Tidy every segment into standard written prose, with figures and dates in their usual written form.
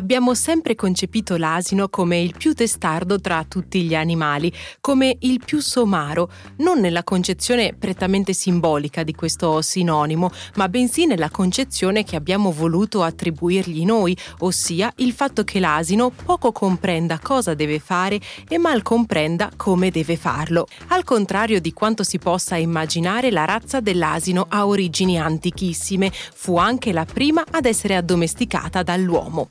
abbiamo sempre concepito l'asino come il più testardo tra tutti gli animali, come il più somaro, non nella concezione prettamente simbolica di questo sinonimo, ma bensì nella concezione che abbiamo voluto attribuirgli noi, ossia il fatto che l'asino poco comprenda cosa deve fare e mal comprenda come deve farlo. Al contrario di quanto si possa immaginare, la razza dell'asino ha origini antichissime, fu anche la prima ad essere addomesticata dall'uomo.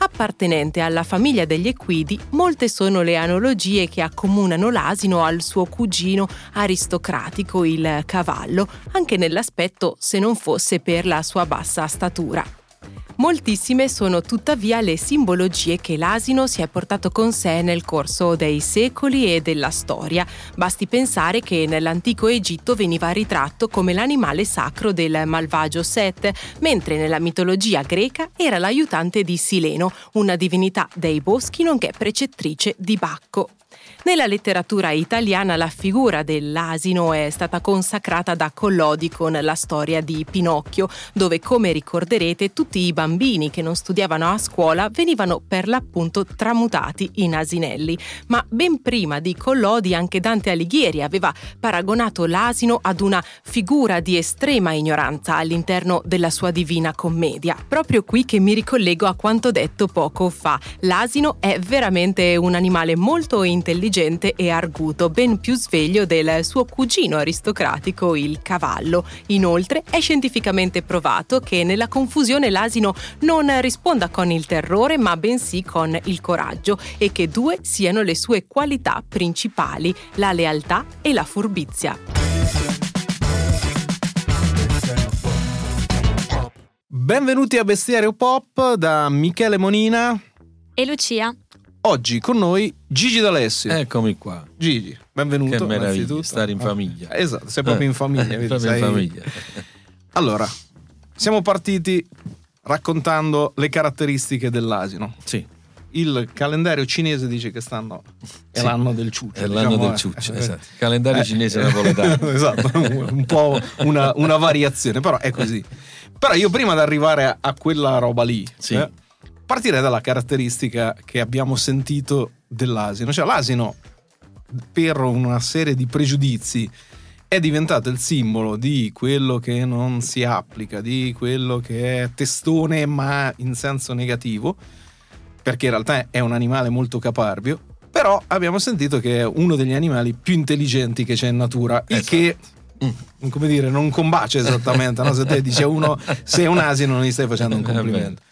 Appartenente alla famiglia degli equidi, molte sono le analogie che accomunano l'asino al suo cugino aristocratico, il cavallo, anche nell'aspetto, se non fosse per la sua bassa statura. Moltissime sono tuttavia le simbologie che l'asino si è portato con sé nel corso dei secoli e della storia. Basti pensare che nell'antico Egitto veniva ritratto come l'animale sacro del malvagio Set, mentre nella mitologia greca era l'aiutante di Sileno, una divinità dei boschi nonché precettrice di Bacco. Nella letteratura italiana la figura dell'asino è stata consacrata da Collodi con la storia di Pinocchio, dove, come ricorderete, tutti i bambini che non studiavano a scuola venivano per l'appunto tramutati in asinelli. Ma ben prima di Collodi anche Dante Alighieri aveva paragonato l'asino ad una figura di estrema ignoranza all'interno della sua Divina Commedia. Proprio qui che mi ricollego a quanto detto poco fa. L'asino è veramente un animale molto intelligente e arguto, ben più sveglio del suo cugino aristocratico, il cavallo. Inoltre è scientificamente provato che nella confusione l'asino non risponda con il terrore, ma bensì con il coraggio, e che due siano le sue qualità principali: la lealtà e la furbizia. Benvenuti a Bestiario Pop da Michele Monina e Lucia. Oggi con noi Gigi D'Alessio. Eccomi qua. Gigi, benvenuto. Che meraviglia stare in famiglia. Esatto, sei proprio in famiglia. Vedi, sei in famiglia. Allora, siamo partiti raccontando le caratteristiche dell'asino. Sì. Il calendario cinese dice che stanno è l'anno del ciuccio. È l'anno del ciuccio, esatto. Il calendario cinese napoletano. Esatto, un po' una variazione, però è così. Però io prima di arrivare a quella roba lì... Sì. Partirei dalla caratteristica che abbiamo sentito dell'asino. Cioè, l'asino, per una serie di pregiudizi, è diventato il simbolo di quello che non si applica, di quello che è testone ma in senso negativo, perché in realtà è un animale molto caparbio. Però abbiamo sentito che è uno degli animali più intelligenti che c'è in natura, il che... come dire, non combacia esattamente, no? Se te dici a uno sei un asino, non gli stai facendo un complimento.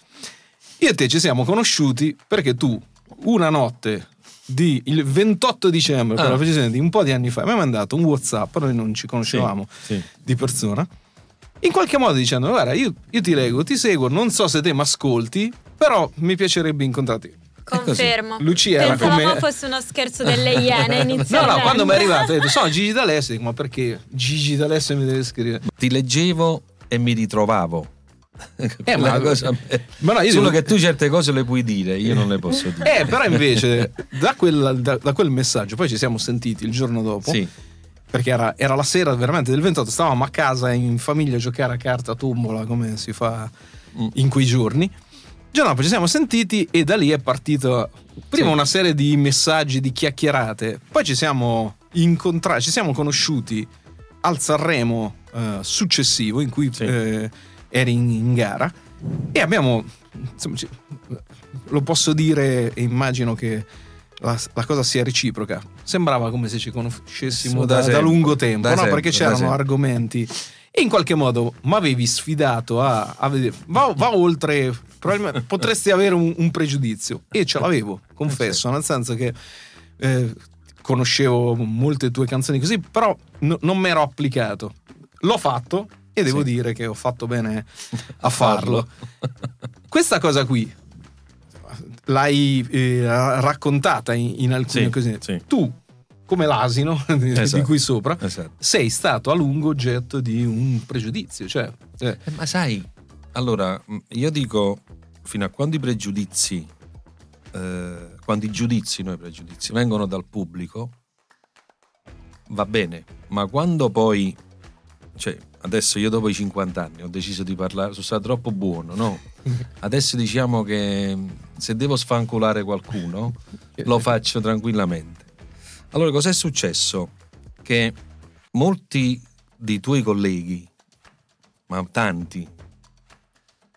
Io e te ci siamo conosciuti perché tu, una notte il 28 dicembre, per la precisione, di un po' di anni fa, mi hai mandato un WhatsApp, noi non ci conoscevamo di persona, in qualche modo dicendo: guarda, io ti leggo, ti seguo, non so se te mi ascolti, però mi piacerebbe incontrarti. Confermo. Lucia era come... Pensavamo fosse uno scherzo delle Iene inizialmente. No, quando mi è arrivato ho detto: sono Gigi D'Alessio. Dico: ma perché Gigi D'Alessio mi deve scrivere? Ti leggevo e mi ritrovavo. Solo che tu certe cose le puoi dire, io non le posso dire. Però invece da quel messaggio poi ci siamo sentiti il giorno dopo, perché era la sera veramente del 28, stavamo a casa in famiglia a giocare a carta tombola come si fa in quei giorni. Giorno dopo ci siamo sentiti e da lì è partita prima una serie di messaggi, di chiacchierate, poi ci siamo incontrati, ci siamo conosciuti al Sanremo successivo in cui eri in gara, e abbiamo, insomma, lo posso dire, e immagino che la cosa sia reciproca, sembrava come se ci conoscessimo da lungo tempo, no? Perché c'erano argomenti e in qualche modo mi avevi sfidato a vedere, va oltre, probabilmente potresti avere un pregiudizio, e ce l'avevo, confesso, nel senso che conoscevo molte tue canzoni così, però non mi ero applicato. L'ho fatto e devo dire che ho fatto bene a farlo. Questa cosa qui l'hai raccontata in alcune cose. Sì. Tu, come l'asino di cui sopra, sei stato a lungo oggetto di un pregiudizio. Cioè. Ma sai, allora, io dico, fino a quando i giudizi vengono dal pubblico, va bene, ma quando poi cioè adesso io dopo i 50 anni ho deciso di parlare, sono stato troppo buono, no? Adesso diciamo che se devo sfancolare qualcuno lo faccio tranquillamente. Allora, cos'è successo? Che molti dei tuoi colleghi, ma tanti,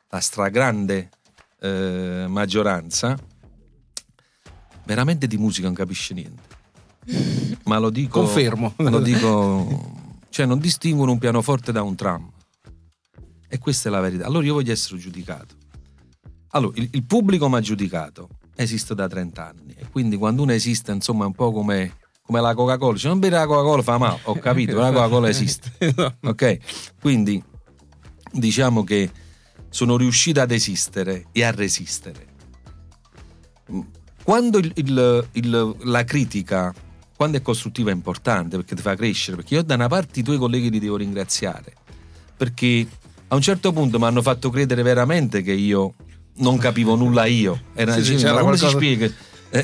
la stragrande maggioranza, veramente di musica non capisce niente. Ma lo dico, confermo, lo dico, cioè non distinguono un pianoforte da un tram, e questa è la verità. Allora io voglio essere giudicato. Allora il pubblico mi ha giudicato, esiste da 30 anni, e quindi quando uno esiste, insomma, è un po' come la Coca-Cola, cioè, non bere la Coca-Cola fa male, ho capito, la Coca-Cola esiste, ok? Quindi diciamo che sono riuscito ad esistere e a resistere. Quando la critica, quando è costruttiva, è importante, perché ti fa crescere, perché io da una parte i tuoi colleghi li devo ringraziare, perché a un certo punto mi hanno fatto credere veramente che io non capivo nulla, io era sì, cioè, ma come si spiega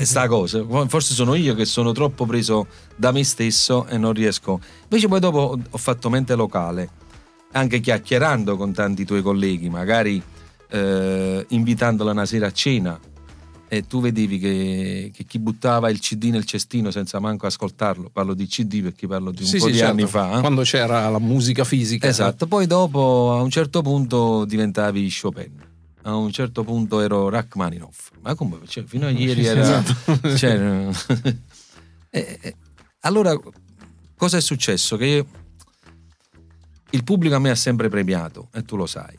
sta cosa? Forse sono io che sono troppo preso da me stesso e non riesco. Invece poi dopo ho fatto mente locale, anche chiacchierando con tanti tuoi colleghi, magari invitandola una sera a cena, e tu vedevi che chi buttava il CD nel cestino senza manco ascoltarlo, parlo di CD perché parlo di un po' di certo. anni fa, quando c'era la musica fisica, esatto. Poi dopo a un certo punto diventavi Chopin, a un certo punto ero Rachmaninoff, ma come, cioè, fino a ieri era esatto. cioè, allora cosa è successo? Che il pubblico a me ha sempre premiato, e tu lo sai,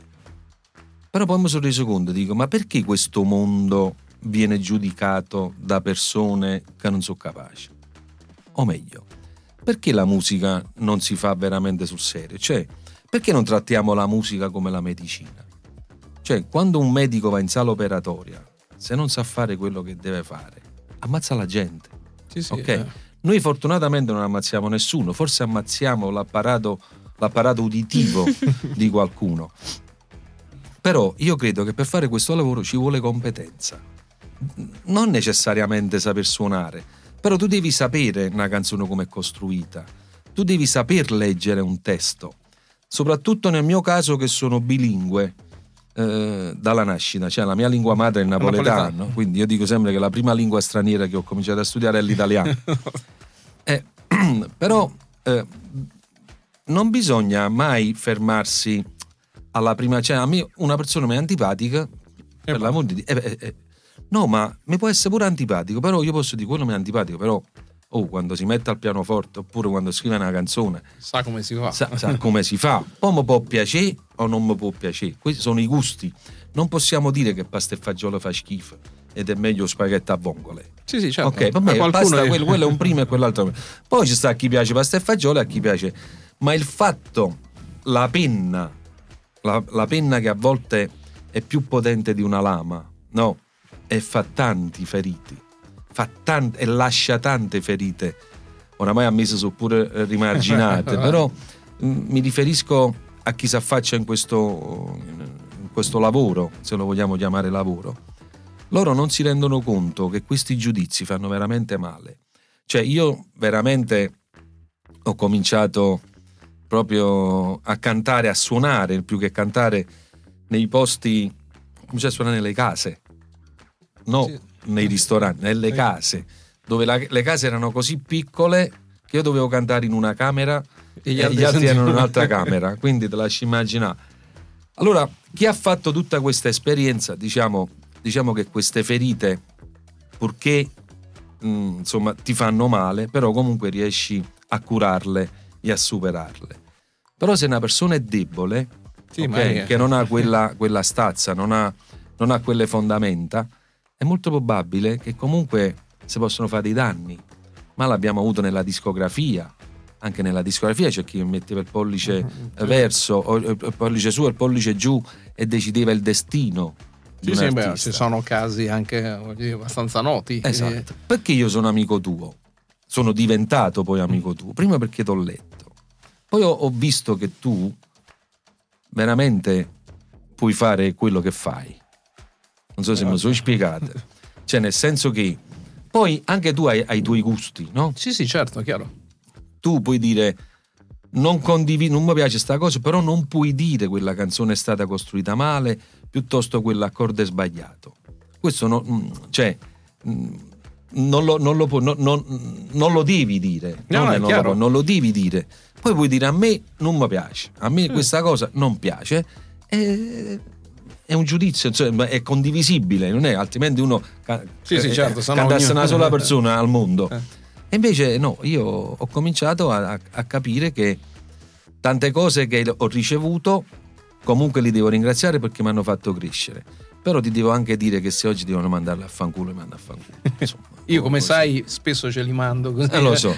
però poi mi sono reso conto, dico, ma perché questo mondo viene giudicato da persone che non sono capaci? O meglio, perché la musica non si fa veramente sul serio? Cioè, perché non trattiamo la musica come la medicina? Cioè, quando un medico va in sala operatoria, se non sa fare quello che deve fare, ammazza la gente. Sì, okay? Noi fortunatamente non ammazziamo nessuno, forse ammazziamo l'apparato uditivo di qualcuno, però io credo che per fare questo lavoro ci vuole competenza. Non necessariamente saper suonare, però tu devi sapere una canzone come è costruita, tu devi saper leggere un testo, soprattutto nel mio caso che sono bilingue dalla nascita, cioè la mia lingua madre è il napoletano, quindi io dico sempre che la prima lingua straniera che ho cominciato a studiare è l'italiano. Però non bisogna mai fermarsi alla prima, cioè a me una persona mi è antipatica, per l'amor di Dio, no, ma mi può essere pure antipatico, però io posso dire quello mi è antipatico, però quando si mette al pianoforte oppure quando scrive una canzone sa come si fa, sa come si fa, poi mi può piacere o non mi può piacere, questi sono i gusti. Non possiamo dire che pasta e fagiolo fa schifo ed è meglio spaghetti a vongole. Sì, certo. Ok, vabbè, pasta, quello è un primo e quell'altro, poi ci sta a chi piace pasta e fagiolo e a chi piace, ma il fatto, la penna che a volte è più potente di una lama, no? E fa tanti feriti, e lascia tante ferite. Oramai ha messo su pure rimarginate, però mi riferisco a chi si affaccia in questo lavoro, se lo vogliamo chiamare lavoro. Loro non si rendono conto che questi giudizi fanno veramente male. Cioè, io veramente ho cominciato proprio a cantare, a suonare, più che cantare, nei posti, cominciare a suonare nelle case. No, sì. Nei ristoranti, nelle case, dove le case erano così piccole che io dovevo cantare in una camera e gli altri erano in un'altra camera, quindi te lasci immaginare. Allora, chi ha fatto tutta questa esperienza, diciamo che queste ferite, purché insomma ti fanno male, però comunque riesci a curarle e a superarle. Però se una persona è debole, sì, okay, che non ha quella stazza, non ha quelle fondamenta, è molto probabile che comunque si possono fare dei danni, ma l'abbiamo avuto nella discografia. Anche nella discografia c'è chi metteva il pollice verso, o il pollice su, o il pollice giù, e decideva il destino di un artista. Ci sono casi anche abbastanza noti. Esatto. Perché io sono amico tuo, sono diventato poi amico tuo, prima perché t'ho letto, poi ho visto che tu veramente puoi fare quello che fai. Non so se me lo sono spiegato, cioè nel senso che poi anche tu hai i tuoi gusti, no? Sì, certo, chiaro. Tu puoi dire non mi piace sta cosa, però non puoi dire quella canzone è stata costruita male, piuttosto quell'accordo è sbagliato. Questo non lo devi dire. Non lo devi dire. Poi puoi dire a me non mi piace, a me questa cosa non piace. È un giudizio, cioè, è condivisibile, non è, altrimenti uno cantasse una sola persona al mondo. E invece no, io ho cominciato a capire che tante cose che ho ricevuto comunque li devo ringraziare perché mi hanno fatto crescere, però ti devo anche dire che se oggi devono mandarla a fanculo, mi manda a fanculo. Insomma, io come sai spesso ce li mando così. Lo so.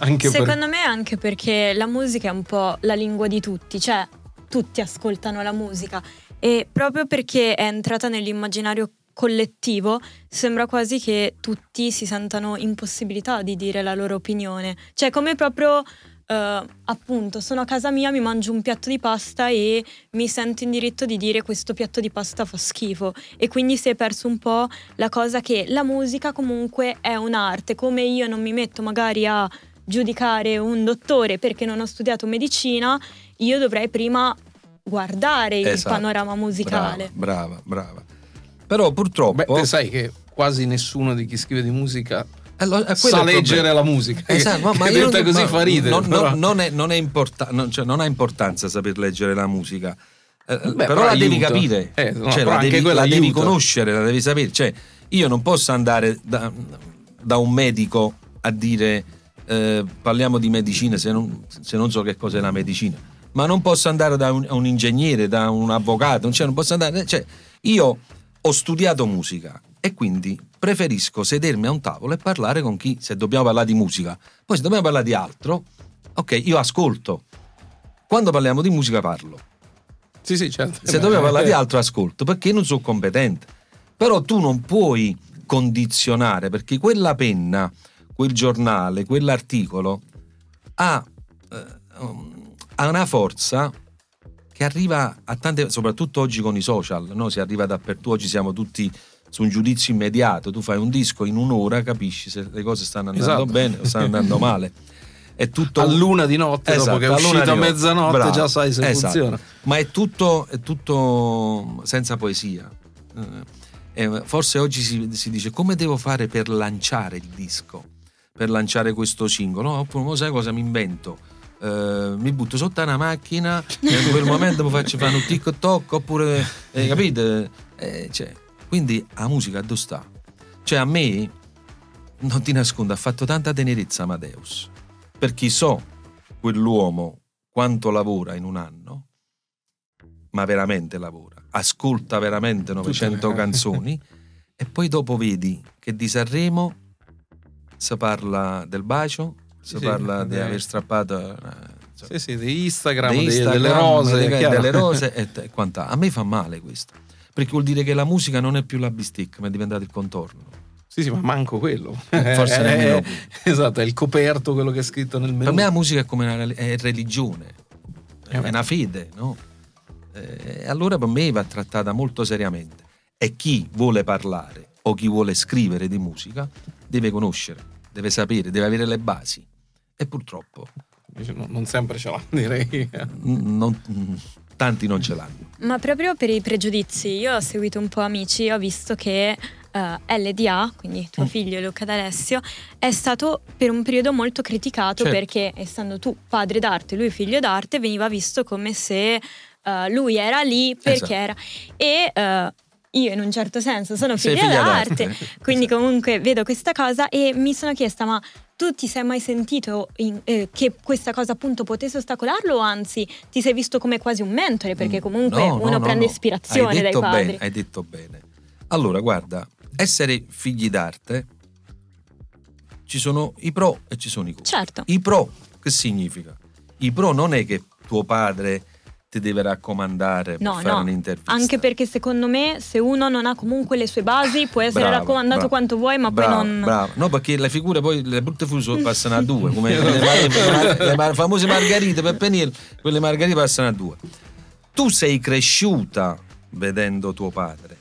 Anche secondo me anche perché la musica è un po' la lingua di tutti, cioè tutti ascoltano la musica e proprio perché è entrata nell'immaginario collettivo sembra quasi che tutti si sentano in possibilità di dire la loro opinione, cioè come proprio appunto sono a casa mia, mi mangio un piatto di pasta e mi sento in diritto di dire questo piatto di pasta fa schifo, e quindi si è perso un po' la cosa che la musica comunque è un'arte, come io non mi metto magari a giudicare un dottore perché non ho studiato medicina, io dovrei prima guardare il panorama musicale. Brava. Però purtroppo beh, sai che quasi nessuno di chi scrive di musica sa leggere la musica. Esatto, ma io così fa ridere. Non ha importanza saper leggere la musica. Però la devi capire. La devi conoscere, la devi sapere. Cioè, io non posso andare da un medico a dire parliamo di medicina se non so che cos'è la medicina. Ma non posso andare da un ingegnere, da un avvocato, non posso andare. Cioè, io ho studiato musica e quindi preferisco sedermi a un tavolo e parlare con chi, se dobbiamo parlare di musica. Poi se dobbiamo parlare di altro, ok, io ascolto. Quando parliamo di musica parlo. Sì, certo. Se dobbiamo parlare di altro ascolto, perché non sono competente. Però tu non puoi condizionare, perché quella penna, quel giornale, quell'articolo ha una forza che arriva a tante, soprattutto oggi con i social, no? Si arriva dappertutto, oggi siamo tutti su un giudizio immediato, tu fai un disco in un'ora, capisci se le cose stanno andando bene o stanno andando male. È tutto all'una di notte, dopo che è uscito a mezzanotte, già sai se funziona. Ma è tutto senza poesia. Forse oggi si dice come devo fare per lanciare il disco, per lanciare questo singolo, oppure sai cosa mi invento? Mi butto sotto una macchina e in quel momento mi faccio fare un TikTok oppure capite? Quindi la musica dove sta? Cioè a me, non ti nascondo, ha fatto tanta tenerezza Amadeus, perché so quell'uomo quanto lavora in un anno, ma veramente lavora, ascolta veramente 900 canzoni e poi dopo vedi che di Sanremo si parla del bacio, si parla di aver strappato di Instagram delle rose, e quant'altro. A me fa male questo, perché vuol dire che la musica non è più la bistecca, ma è diventato il contorno. Sì, ma manco quello. Forse nemmeno più. Esatto, è il coperto, quello che è scritto nel menù. Per me la musica è come è religione, è una fede, no? Allora per me va trattata molto seriamente. E chi vuole parlare o chi vuole scrivere di musica deve conoscere, deve sapere, deve avere le basi. E purtroppo non sempre ce l'hanno, direi. Tanti non ce l'hanno. Ma proprio per i pregiudizi, io ho seguito un po' Amici, ho visto che LDA, quindi tuo figlio Luca D'Alessio, è stato per un periodo molto criticato, certo, perché essendo tu padre d'arte, lui figlio d'arte, veniva visto come se lui era lì perché era... Io in un certo senso sono figlia d'arte, quindi comunque vedo questa cosa e mi sono chiesta, ma tu ti sei mai sentito che questa cosa appunto potesse ostacolarlo, o anzi ti sei visto come quasi un mentore, perché comunque uno prende ispirazione dai padri? Hai detto bene. Allora guarda, essere figli d'arte, ci sono i pro e ci sono i contro. Certo. I pro, che significa? I pro non è che tuo padre deve raccomandare per fare un'intervista, anche perché secondo me se uno non ha comunque le sue basi può essere raccomandato quanto vuoi, ma poi non perché le figure, poi le brutte fuse passano a due, come le famose margherite per penire, quelle margherite passano a due. Tu sei cresciuta vedendo tuo padre,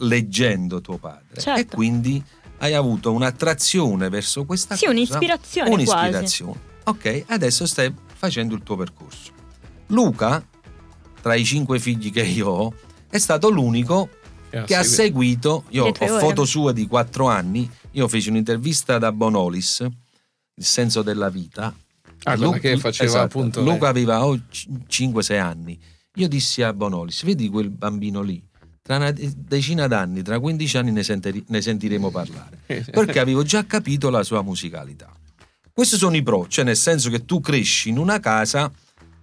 leggendo tuo padre, certo, e quindi hai avuto un'attrazione verso questa cosa, un'ispirazione quasi. Ok, adesso stai facendo il tuo percorso. Luca, tra i 5 figli che io ho, è stato l'unico che ha seguito. Io ho foto sua di 4 anni. Io feci un'intervista da Bonolis, Il senso della vita. Ah, Luca, che faceva, esatto, appunto. Luca aveva 5-6 anni. Io dissi a Bonolis: vedi quel bambino lì, tra una decina d'anni, tra 15 anni ne sentiremo parlare, perché avevo già capito la sua musicalità. Questi sono i pro, cioè nel senso che tu cresci in una casa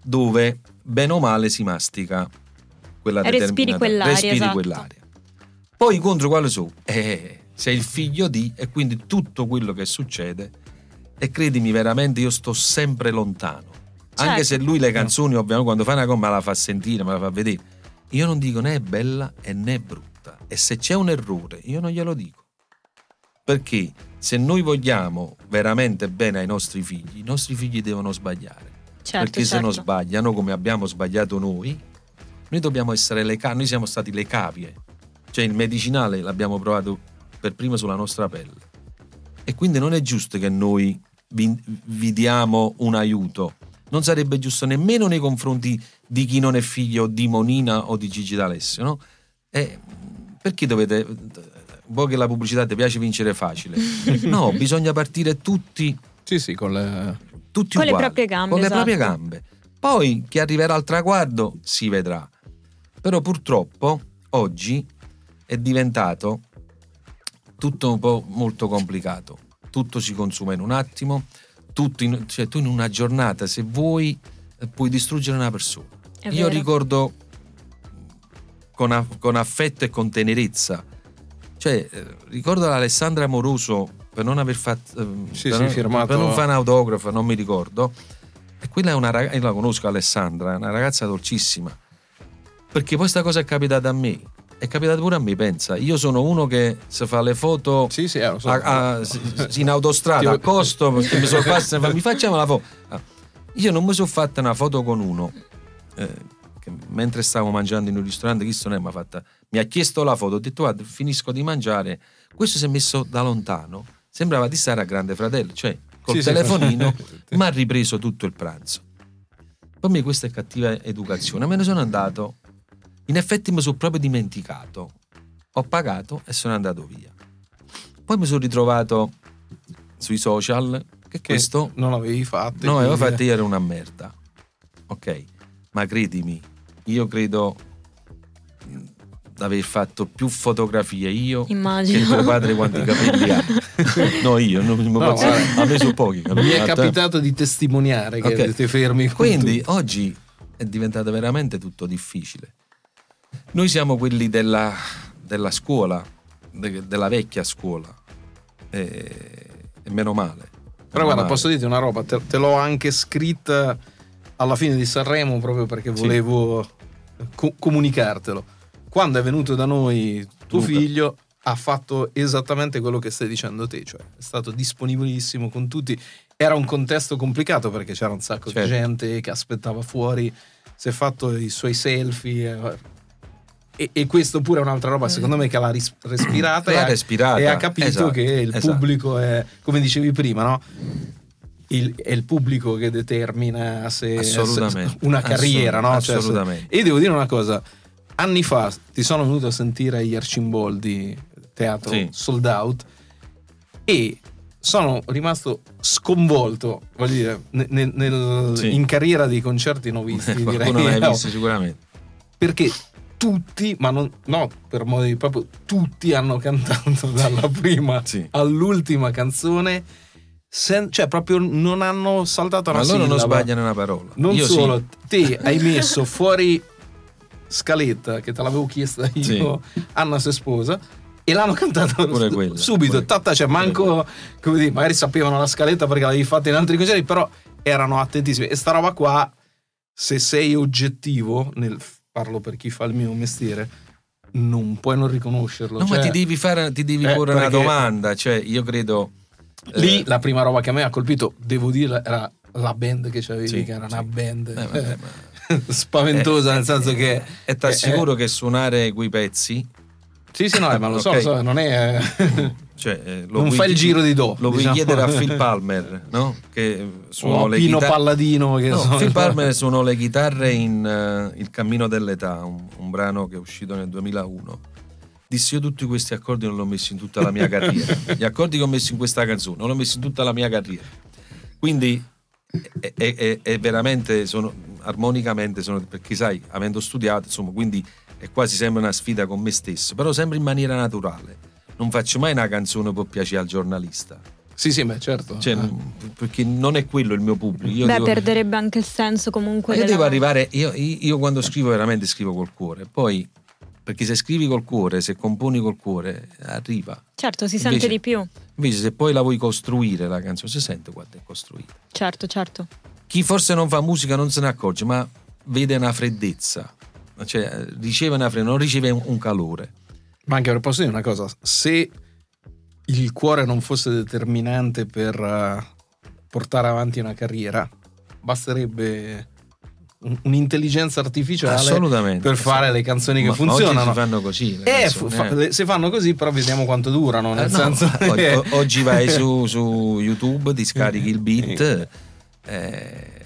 dove bene o male si mastica quella determinata, respiri, esatto, quell'aria. Poi contro quale so? Sei il figlio di, e quindi tutto quello che succede, e credimi veramente io sto sempre lontano, certo, anche se lui le canzoni, no, ovviamente quando fa una gomma la fa sentire, me la fa vedere, io non dico né è bella né è brutta, e se c'è un errore io non glielo dico, perché se noi vogliamo veramente bene ai nostri figli, i nostri figli devono sbagliare, certo, perché se non sbagliano, come abbiamo sbagliato noi dobbiamo essere le cavie. Noi siamo stati le cavie, cioè il medicinale l'abbiamo provato per prima sulla nostra pelle, e quindi non è giusto che noi vi diamo un aiuto, non sarebbe giusto nemmeno nei confronti di chi non è figlio di Monina o di Gigi D'Alessio, no? Perché dovete voi, che la pubblicità ti piace vincere facile, no, bisogna partire tutti, sì, tutti con uguali, le proprie gambe, con, esatto, le proprie gambe, poi chi arriverà al traguardo si vedrà, però purtroppo oggi è diventato tutto un po' molto complicato, tutto si consuma in un attimo, cioè tu in una giornata, se vuoi, puoi distruggere una persona. Io ricordo con affetto e con tenerezza, cioè ricordo l'Alessandra Amoroso, per non aver fatto firmato, per non fare un autografo, non mi ricordo, e quella è una ragazza, io la conosco Alessandra, è una ragazza dolcissima, perché poi sta cosa è capitata a me. È capitato pure a me, pensa. Io sono uno che si fa le foto in autostrada a costo, perché mi sono passato, mi facciamo la foto. Io non mi sono fatta una foto con uno che mentre stavo mangiando in un ristorante, chi non è, mi ha chiesto la foto, ho detto guarda, finisco di mangiare. Questo si è messo da lontano, sembrava di stare a Grande Fratello, cioè col telefonino, ma ha ripreso tutto il pranzo. Per me questa è cattiva educazione. Me ne sono andato. In effetti mi sono proprio dimenticato, ho pagato e sono andato via. Poi mi sono ritrovato sui social che questo non l'avevi fatto, no, avevo fatto, io era una merda, ok, ma credimi, io credo di aver fatto più fotografie io, immagino, che tuo padre quanti capelli ha. No, io non mi posso, a me sono pochi, mi è capitato di testimoniare che ti fermi, quindi oggi è diventato veramente tutto difficile. Noi siamo quelli della scuola, della vecchia scuola, e meno male. Però guarda, posso dirti una roba, te l'ho anche scritta alla fine di Sanremo proprio perché volevo comunicartelo. Quando è venuto da noi tuo figlio, ha fatto esattamente quello che stai dicendo te, cioè è stato disponibilissimo con tutti. Era un contesto complicato perché c'era un sacco di gente che aspettava fuori, si è fatto i suoi selfie... E questo pure è un'altra roba, secondo me, che l'ha respirata, e ha capito che il pubblico è, come dicevi prima, no? È il pubblico che determina se una carriera, no? Assolutamente. Cioè, e devo dire una cosa, anni fa ti sono venuto a sentire gli Arcimboldi, teatro sold out, e sono rimasto sconvolto, voglio dire, in carriera dei concerti novisti, direi. Non l'hai visto sicuramente. Perché tutti, ma no, per modo di proprio, tutti hanno cantato dalla prima all'ultima canzone, cioè proprio non hanno saltato una sillaba. Ma loro non sbagliano una parola. Non io solo, te hai messo fuori scaletta, che te l'avevo chiesta io, Anna se sposa, e l'hanno cantata subito. Cioè manco, come dire, magari sapevano la scaletta perché l'avevi fatta in altri concerti, però erano attentissimi. E sta roba qua, se sei oggettivo nel... parlo per chi fa il mio mestiere, non puoi non riconoscerlo. No, cioè, ma ti devi porre una domanda. Cioè, io credo. Lì la prima roba che a me ha colpito, devo dire, era la band che c'avevi, che era una band spaventosa, nel senso che. E ti assicuro che suonare quei pezzi Sì, sì, no, ma lo so, okay. Lo so, non è. Cioè, non fa il giro di do. Lo vuoi chiedere a Phil Palmer, no? Che suonò le Pino Palladino. Che no, Phil Palmer suonò le chitarre in Il Cammino dell'età, un brano che è uscito nel 2001. Dissi: io tutti questi accordi non li ho messi in tutta la mia carriera. Gli accordi che ho messo in questa canzone non li ho messi in tutta la mia carriera. Quindi è veramente, sono armonicamente, sono, perché sai, avendo studiato, insomma, quindi è quasi sempre una sfida con me stesso, però sempre in maniera naturale. Non faccio mai una canzone che può piacere al giornalista. Sì, sì, ma certo. Cioè, perché non è quello il mio pubblico. Io perderebbe anche il senso comunque. Io devo arrivare. Io quando scrivo veramente scrivo col cuore. Poi, perché se scrivi col cuore, se componi col cuore, arriva. Certo, si sente di più. Invece, se poi la vuoi costruire la canzone, si sente quanto è costruita. Certo, certo. Chi forse non fa musica non se ne accorge, ma vede una freddezza. Cioè, riceve una fredda, non riceve un calore. Ma anche, a proposito di una cosa, se il cuore non fosse determinante per portare avanti una carriera, basterebbe un'intelligenza artificiale per fare le canzoni che funzionano. Oggi si fanno così. Se fanno così, però vediamo quanto durano. Nel senso oggi vai su YouTube, ti scarichi il beat.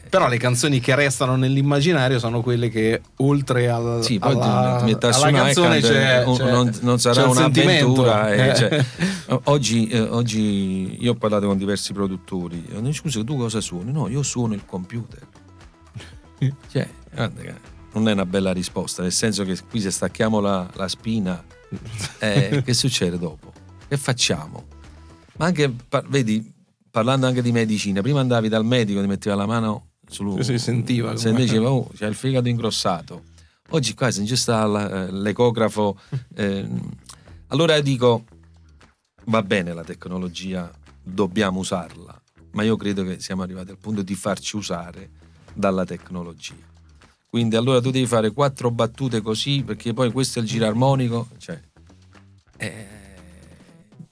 Però le canzoni che restano nell'immaginario sono quelle che, oltre al, sì, alla canzone, non sarà un'avventura. Oggi io ho parlato con diversi produttori. Scusa, tu cosa suoni? No, io suono il computer. Cioè, non è una bella risposta, nel senso che qui se stacchiamo la spina, che succede dopo? Che facciamo? Ma anche, vedi, parlando anche di medicina, prima andavi dal medico, ti metteva la mano sullo, si sentiva, se diceva c'è il fegato ingrossato. Oggi qua se non ci sta l'ecografo, allora dico, va bene la tecnologia, dobbiamo usarla, ma io credo che siamo arrivati al punto di farci usare dalla tecnologia. Quindi allora tu devi fare 4 battute così, perché poi questo è il giro armonico, cioè,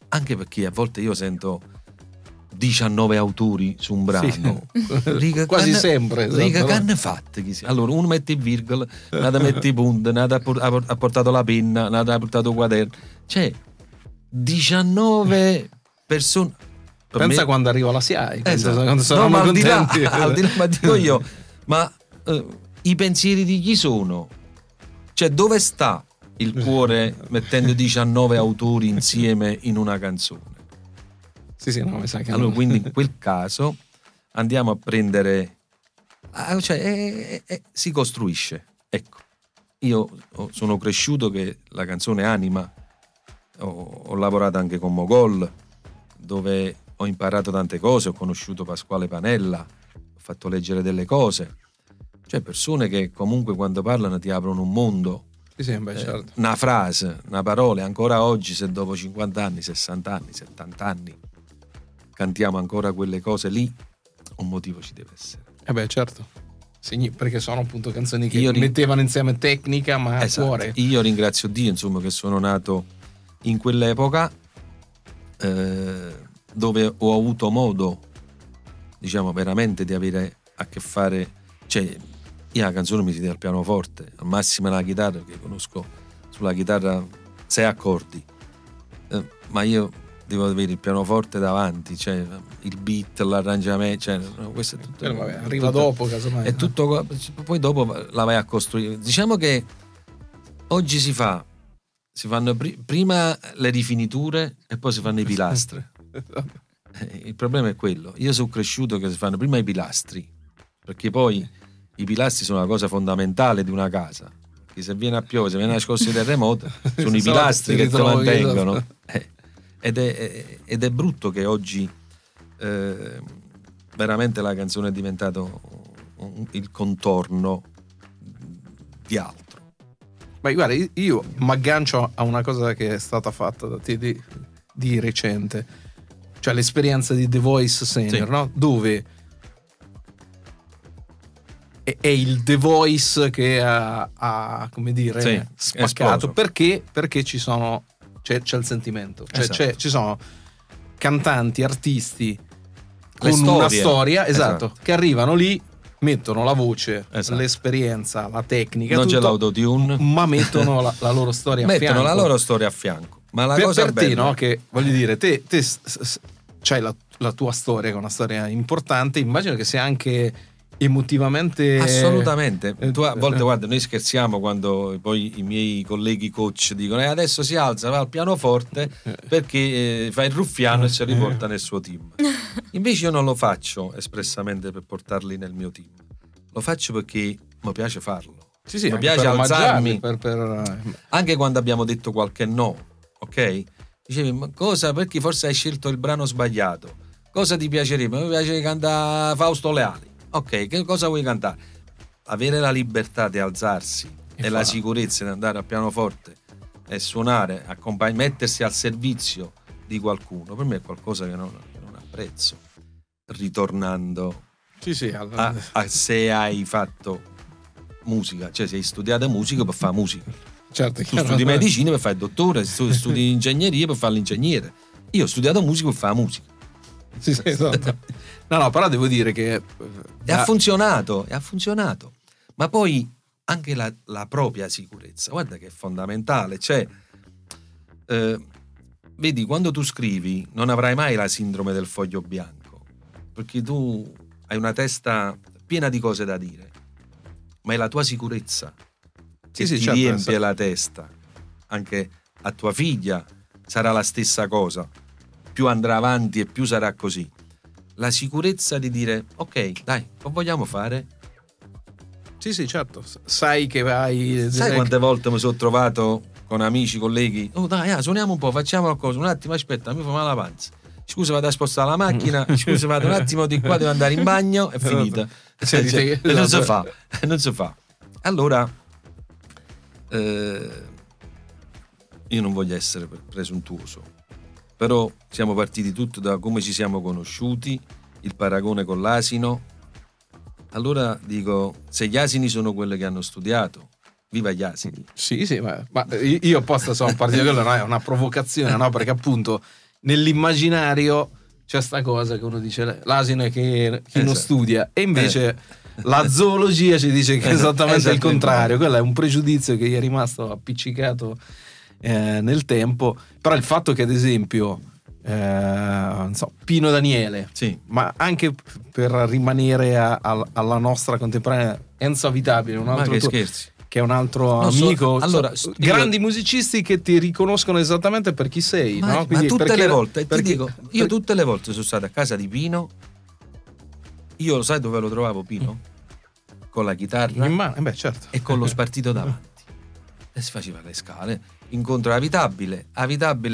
anche perché a volte io sento 19 autori su un brano, sì. Riga quasi can, sempre riga canne fatte, allora uno mette il virgola, l'altro mette i punti, l'altro ha portato la penna, l'altro ha portato il quaderno, cioè 19 persone. Pensa me, quando arriva la SIAE, esatto. Quando sono, no, al di là, ma dico io, ma i pensieri di chi sono? Cioè, dove sta il cuore mettendo 19 autori insieme in una canzone? Sì, no, mi sa che allora, quindi in quel caso andiamo a prendere, cioè, si costruisce. Ecco, io sono cresciuto che la canzone anima. Ho lavorato anche con Mogol, dove ho imparato tante cose, ho conosciuto Pasquale Panella, ho fatto leggere delle cose, cioè persone che comunque quando parlano ti aprono un mondo. Sembra, certo. Una frase, una parola, ancora oggi, se dopo 50 anni, 60 anni, 70 anni cantiamo ancora quelle cose lì, un motivo ci deve essere. Certo. Sì, perché sono appunto canzoni che mettevano insieme tecnica, ma esatto, cuore. Io ringrazio Dio, insomma, che sono nato in quell'epoca, dove ho avuto modo, diciamo, veramente di avere a che fare. Cioè, io la canzone mi siede al pianoforte, al massimo la chitarra, perché conosco sulla chitarra 6 accordi, ma io devo avere il pianoforte davanti, cioè il beat, l'arrangiamento, cioè, no, questo è tutto, vabbè, arriva tutto, dopo casomai è tutto, poi dopo la vai a costruire. Diciamo che oggi si fanno prima le rifiniture e poi si fanno i pilastri. Il problema è quello. Io sono cresciuto che si fanno prima i pilastri, perché poi i pilastri sono la cosa fondamentale di una casa, perché se viene a piovere, se viene a scossa di terremoto, sono i pilastri che ti mantengono. Ed è brutto che oggi veramente la canzone è diventato il contorno di altro. Ma guarda, io mi aggancio a una cosa che è stata fatta da te di recente, cioè l'esperienza di The Voice Senior, sì. No? Dove è il The Voice che ha come dire, sì, spaccato, perché ci sono... C'è il sentimento, cioè, esatto. Ci sono cantanti, artisti con una storia, esatto, che arrivano lì mettono la voce, esatto, l'esperienza, la tecnica, non tutto, c'è l'autotune, ma mettono la loro storia a fianco. Mettono la loro storia a fianco. Ma la cosa per bella... te, no? Che voglio dire, te c'hai la tua storia, che è una storia importante, immagino che sia anche emotivamente... Assolutamente. Tu, a volte, guarda, noi scherziamo quando poi i miei colleghi coach dicono adesso si alza, va al pianoforte perché fa il ruffiano e se li porta nel suo team. Invece io non lo faccio espressamente per portarli nel mio team, lo faccio perché mi piace farlo. Sì, sì, mi piace per alzarmi anche quando abbiamo detto qualche no, ok? Dicevi, ma cosa, perché forse hai scelto il brano sbagliato, cosa ti piacerebbe? Mi piace cantare Fausto Leali. Ok, che cosa vuoi cantare? Avere la libertà di alzarsi e la sicurezza di andare al pianoforte e suonare, mettersi al servizio di qualcuno, per me è qualcosa che non apprezzo. Ritornando, sì, allora... se hai fatto musica, cioè se hai studiato musica per fare musica, certo, tu studi medicina per fare il dottore, studi ingegneria per fare l'ingegnere, io ho studiato musica per fare musica. Sì, esatto. No, però devo dire che ha funzionato, ma poi anche la propria sicurezza, guarda che è fondamentale, cioè vedi, quando tu scrivi non avrai mai la sindrome del foglio bianco, perché tu hai una testa piena di cose da dire, ma è la tua sicurezza che ti riempie la testa. Anche a tua figlia sarà la stessa cosa, più andrà avanti e più sarà così. La sicurezza di dire ok, dai, lo vogliamo fare? Sì, certo. Sai che vai... Sai quante volte mi sono trovato con amici, colleghi? Oh dai, suoniamo un po', facciamo qualcosa. Un attimo, aspetta, mi fa male la panza. Scusa, vado a spostare la macchina. Scusa, vado un attimo di qua, devo andare in bagno. È finita. Non si fa. Allora, io non voglio essere presuntuoso, però siamo partiti tutto da come ci siamo conosciuti, il paragone con l'asino. Allora dico, se gli asini sono quelli che hanno studiato, viva gli asini. Sì, ma io apposta sono partito da quello, no? È una provocazione, no? Perché appunto nell'immaginario c'è sta cosa che uno dice l'asino è chi non studia, e invece la zoologia ci dice che è esattamente il contrario. Quello è un pregiudizio che gli è rimasto appiccicato nel tempo. Però il fatto che ad esempio non so, Pino Daniele, sì, ma anche per rimanere alla nostra contemporanea, Enzo Avitabile, un altro che è un altro amico, allora, grandi musicisti che ti riconoscono esattamente per chi sei, no? Quindi, ma tutte le volte tutte le volte sono stato a casa di Pino. Io sai dove lo trovavo Pino? Con la chitarra in mano, certo, e con lo spartito davanti, e si faceva le scale. Incontro Avitabile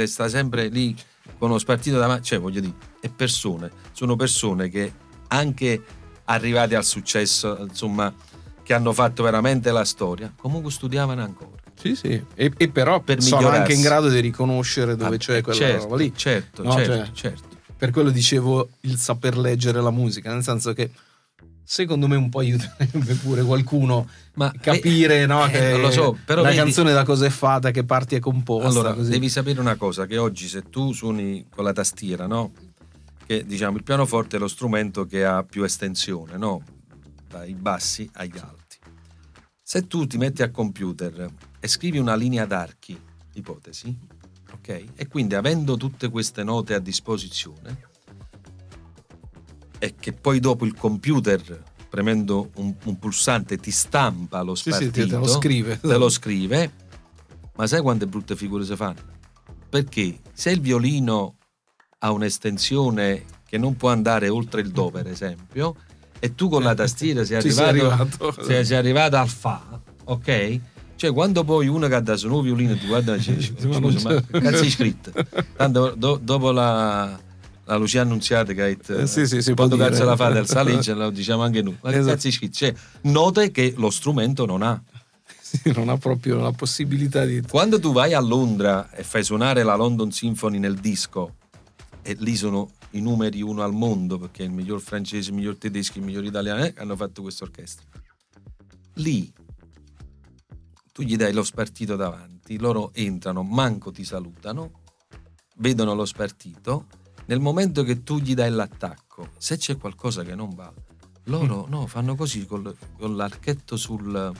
sta sempre lì con lo spartito davanti, cioè voglio dire, sono persone che anche arrivate al successo, insomma, che hanno fatto veramente la storia, comunque studiavano ancora. Sì, e però per sono anche in grado di riconoscere dove c'è quella roba lì. Certo. Per quello dicevo il saper leggere la musica, nel senso che secondo me un po' aiuterebbe pure qualcuno a capire che non lo so, però la canzone da cosa è fatta, che parti è composta. Allora, così, devi sapere una cosa, che oggi se tu suoni con la tastiera, no? Che diciamo il pianoforte è lo strumento che ha più estensione, no? Dai bassi agli alti. Se tu ti metti al computer e scrivi una linea d'archi, ipotesi, ok? E quindi avendo tutte queste note a disposizione, e che poi dopo il computer, premendo un pulsante, ti stampa lo spartito, te lo scrive, ma sai quante brutte figure si fanno? Perché se il violino ha un'estensione che non può andare oltre il do, per esempio, e tu con la tastiera sei arrivato al fa, ok? Cioè quando poi uno che ha da suonare un violino ti guarda e dice ma cazzo è scritto? Tanto dopo la Lucia annunziata che quando cazzo la fa del salice, lo diciamo anche noi, cioè, note che lo strumento non ha, non ha proprio la possibilità di... Quando tu vai a Londra e fai suonare la London Symphony nel disco, e lì sono i numeri uno al mondo, perché il miglior francese, il miglior tedesco, il miglior italiano hanno fatto questa orchestra, lì tu gli dai lo spartito davanti, loro entrano, manco ti salutano, vedono lo spartito. Nel momento che tu gli dai l'attacco, se c'è qualcosa che non va, Loro no, fanno così con l'archetto sul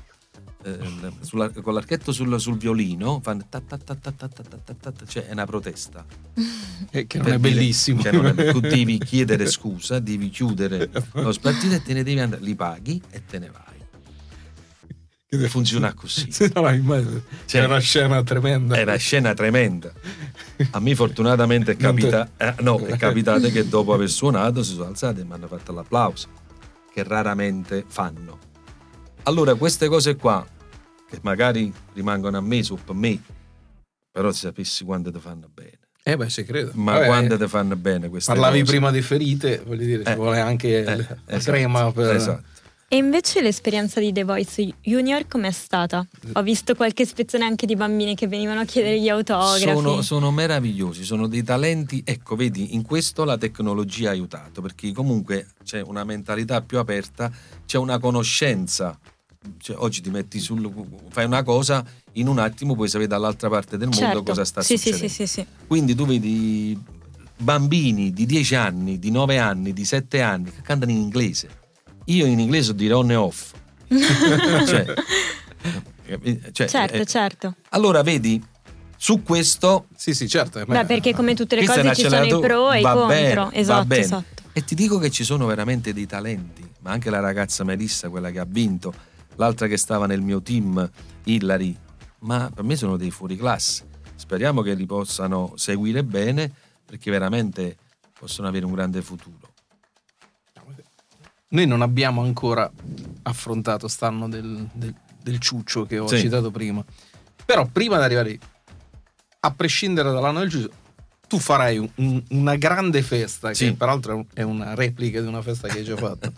con l'archetto sul violino, fanno ta ta ta ta ta ta ta ta ta, cioè è una protesta. Che non è bellissimo. Cioè non è, tu devi chiedere scusa, devi chiudere lo spartito e te ne devi andare, li paghi e te ne vai. Funziona così. C'era una scena tremenda. A me fortunatamente è capitato che dopo aver suonato si sono alzati e mi hanno fatto l'applauso, che raramente fanno. Allora queste cose qua, che magari rimangono a me, su per me, però se sapessi quanto ti fanno bene. Beh, se credo. Ma quando ti fanno bene queste parlavi cose. Prima di ferite, voglio dire, ci vuole anche la crema per... Esatto. E invece l'esperienza di The Voice Junior com'è stata? Ho visto qualche spezzone anche di bambine che venivano a chiedere gli autografi. Sono meravigliosi, sono dei talenti. Ecco, vedi, in questo la tecnologia ha aiutato, perché comunque c'è una mentalità più aperta, c'è una conoscenza. Cioè, oggi ti metti fai una cosa, in un attimo puoi sapere dall'altra parte del mondo cosa sta succedendo. Sì. Quindi tu vedi bambini di 10 anni, di 9 anni, di 7 anni che cantano in inglese. Io in inglese dirò on e off. Certo. Allora vedi, su questo sì, certo. Beh, perché come tutte le cose ci sono i pro e i contro. Esatto. E ti dico che ci sono veramente dei talenti, ma anche la ragazza Melissa, quella che ha vinto, l'altra che stava nel mio team, Hillary, ma per me sono dei fuoriclasse. Speriamo che li possano seguire bene, perché veramente possono avere un grande futuro. Noi non abbiamo ancora affrontato st'anno del ciuccio che ho citato prima. Però prima di arrivare lì, a prescindere dall'anno del ciuccio, tu farai una grande festa, che peraltro è una replica di una festa che hai già fatto,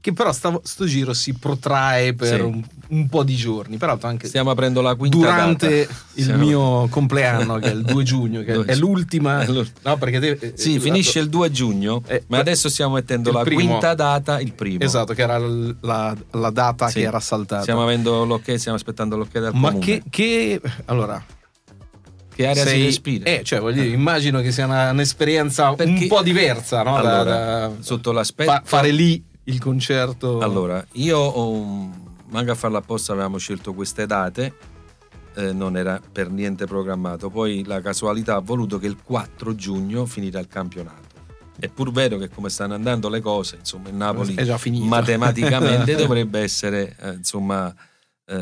che però sto giro si protrae per un po' di giorni. Peraltro anche stiamo aprendo la quinta durante data. Mio compleanno, che è il 2 giugno, che è l'ultima. No, perché finisce il 2 giugno, ma adesso stiamo mettendo la quinta data, il primo. Esatto, che era la data che era saltata. Stiamo avendo l'ok, stiamo aspettando l'ok dal comune. Ma allora che area si respira? Cioè, voglio dire, immagino che sia un'esperienza un po' diversa, no? Allora, sotto l'aspetto fare lì il concerto. Allora, io manca a farla apposta, avevamo scelto queste date, non era per niente programmato. Poi la casualità ha voluto che il 4 giugno finirà il campionato. È pur vero che come stanno andando le cose, insomma, il Napoli è già finito matematicamente dovrebbe essere,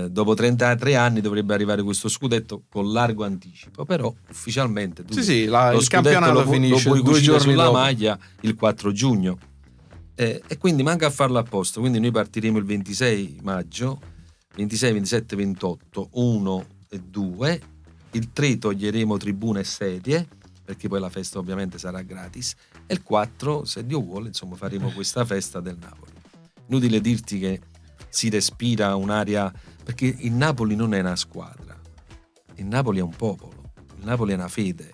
dopo 33 anni dovrebbe arrivare questo scudetto con largo anticipo, però ufficialmente il campionato finisce lo puoi 2 giorni sulla maglia il 4 giugno. E quindi manca a farlo apposta. Quindi noi partiremo il 26 maggio, 26, 27, 28, 1 e 2. Il 3 toglieremo tribune e sedie, perché poi la festa ovviamente sarà gratis. E il 4, se Dio vuole, insomma, faremo questa festa del Napoli. Inutile dirti che si respira un'aria, perché il Napoli non è una squadra, il Napoli è un popolo, il Napoli è una fede,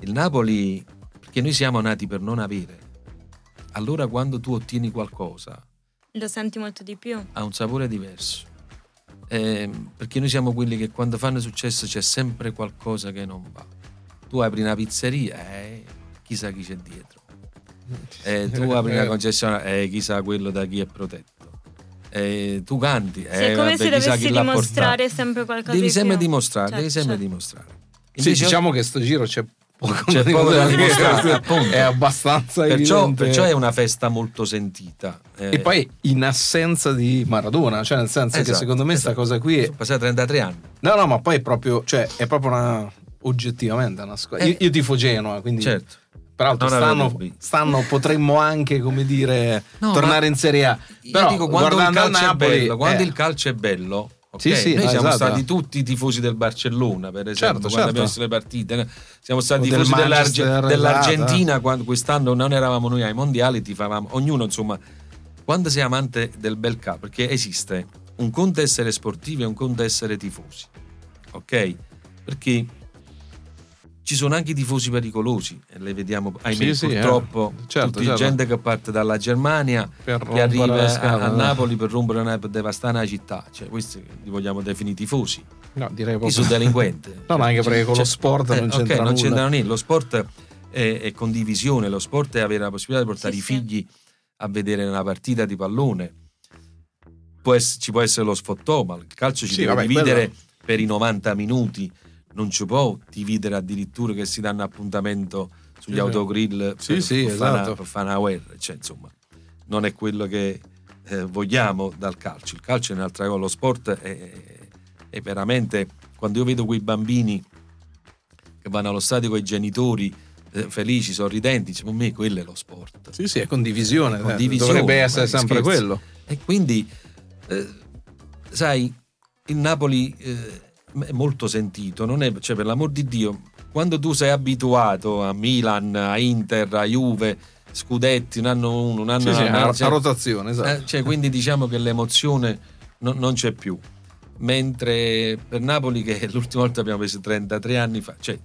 il Napoli, perché noi siamo nati per non avere. Allora quando tu ottieni qualcosa lo senti molto di più, ha un sapore diverso, perché noi siamo quelli che quando fanno successo c'è sempre qualcosa che non va. Tu apri una pizzeria, chissà chi c'è dietro, tu apri una concessionaria, chissà quello da chi è protetto, tu canti, è come se dovessi dimostrare sempre qualcosa, devi sempre dimostrare, dimostrare. Invece diciamo che sto giro c'è poco da dimostrare, è abbastanza evidente. Perciò è una festa molto sentita, e poi in assenza di Maradona, cioè nel senso che secondo me sta cosa qui è passati 33 anni. No, ma poi è proprio una, oggettivamente una squadra. Io tifo Genoa, quindi peraltro stanno potremmo anche, come dire, tornare in Serie A. Però dico, quando il calcio Napoli, è bello, quando il calcio è bello, okay. Noi siamo stati tutti i tifosi del Barcellona, per esempio, quando abbiamo visto le partite. Siamo stati tifosi dell'Argentina quando quest'anno non eravamo noi ai mondiali, tifavamo ognuno, insomma. Quando sei amante del bel calcio, perché esiste un conto essere sportivi e un conto essere tifosi, ok? Perché ci sono anche i tifosi pericolosi, e le vediamo ahimè, purtroppo gente che parte dalla Germania che arriva a Napoli per rompere per devastare una città, cioè questi li vogliamo definire tifosi, no, direi proprio sono delinquenti. Ma anche perché con lo sport non c'entra nulla. Non c'entra niente. Lo sport è condivisione, lo sport è avere la possibilità di portare i figli a vedere una partita di pallone. Ci può essere lo sfottoma, il calcio ci deve dividere per i 90 minuti, non ci può dividere addirittura che si danno appuntamento sugli autogrill per fare una guerra, cioè, insomma, non è quello che vogliamo dal calcio. Il calcio è un'altra cosa, lo sport è veramente, quando io vedo quei bambini che vanno allo stadio con i genitori felici, sorridenti, secondo me quello è lo sport. Sì, è condivisione, dovrebbe essere sempre quello. E quindi sai, il Napoli è molto sentito, non è, cioè, per l'amor di Dio, quando tu sei abituato a Milan, a Inter, a Juve, scudetti, un anno uno, un anno a rotazione, esatto. Cioè, quindi diciamo che l'emozione non c'è più, mentre per Napoli, che l'ultima volta abbiamo preso 33 anni fa, cioè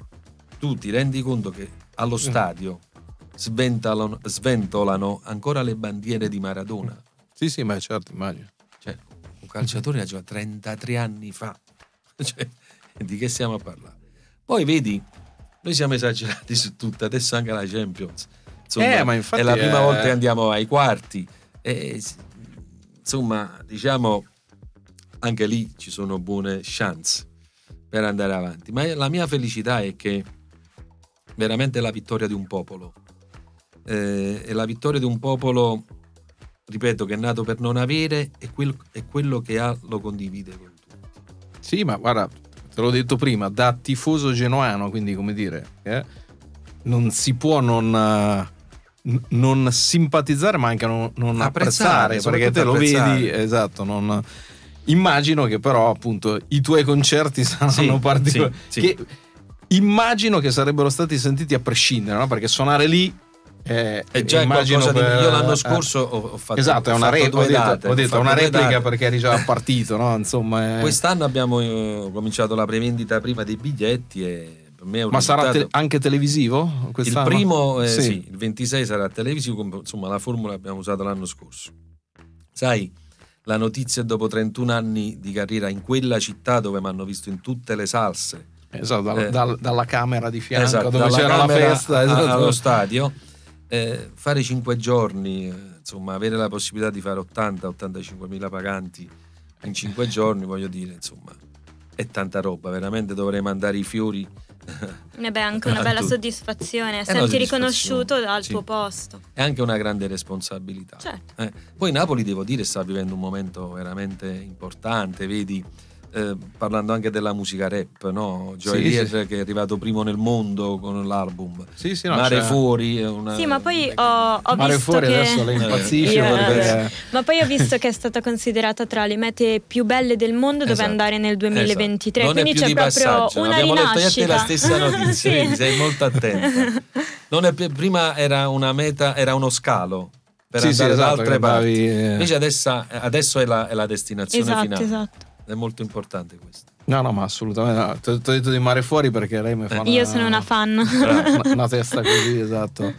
tu ti rendi conto che allo stadio sventolano ancora le bandiere di Maradona. Sì, ma certo, immagino. Cioè, un calciatore ha già 33 anni fa. Cioè, di che stiamo a parlare? Poi vedi, noi siamo esagerati su tutto, adesso anche la Champions. Insomma, ma infatti è la prima volta che andiamo ai quarti. E, insomma, diciamo, anche lì ci sono buone chance per andare avanti. Ma la mia felicità è che veramente è la vittoria di un popolo. È la vittoria di un popolo, ripeto, che è nato per non avere, e quello che ha lo condivide con tutti. Sì, ma guarda, te l'ho detto prima, da tifoso genoano, quindi come dire, non si può non simpatizzare, ma anche non apprezzare, perché te lo vedi, esatto, non... Immagino che però appunto i tuoi concerti saranno particolari, che immagino che sarebbero stati sentiti a prescindere, no? Perché suonare lì è già qualcosa di... Io l'anno scorso ho fatto, esatto, è una replica, perché eri già partito, no? Insomma, quest'anno abbiamo cominciato la prevendita prima dei biglietti e per me è un... Ma sarà anche televisivo quest'anno? Il primo il 26 sarà televisivo, insomma la formula abbiamo usato l'anno scorso. Sai, la notizia dopo 31 anni di carriera in quella città, dove mi hanno visto in tutte le salse, dalla camera di fianco, dove c'era la festa, allo stadio, fare 5 giorni, insomma avere la possibilità di fare 80-85 mila paganti in 5 giorni, voglio dire, insomma è tanta roba, veramente dovrei mandare i fiori. Beh, anche una bella soddisfazione, senti riconosciuto al tuo posto. È anche una grande responsabilità. Certo. Poi Napoli, devo dire, sta vivendo un momento veramente importante, vedi, parlando anche della musica rap, no? Joy Dier che è arrivato primo nel mondo con l'album. Mare Fuori. Ma poi ho Mare visto Fuori che... adesso lei impazzisce. Ma poi ho visto che è stata considerata tra le mete più belle del mondo dove andare nel 2023. Non quindi è più, c'è di proprio una abbiamo rinascita. Letto la stessa notizia, sei molto attenta. Non è più, prima era una meta, era uno scalo per andare da altre parti. Invece adesso è la destinazione finale. Esatto. È molto importante questo. No, ma assolutamente no. Ti ho detto di Mare Fuori perché lei mi fa io sono una fan. Una testa così, esatto.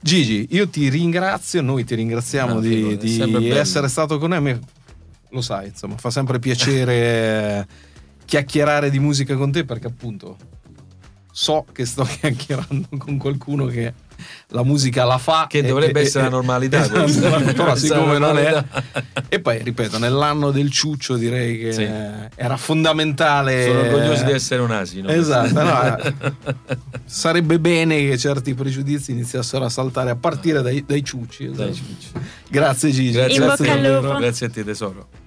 Gigi, io ti ringrazio, noi ti ringraziamo di essere stato con noi. Lo sai, insomma, fa sempre piacere chiacchierare di musica con te, perché appunto so che sto chiacchierando con qualcuno che la musica la fa, che dovrebbe essere la normalità, però siccome non è. E poi ripeto, nell'anno del ciuccio direi che era fondamentale. Sono orgoglioso di essere un asino, esatto. Sarebbe bene che certi pregiudizi iniziassero a saltare a partire dai ciucci. Grazie Gigi, grazie a te tesoro.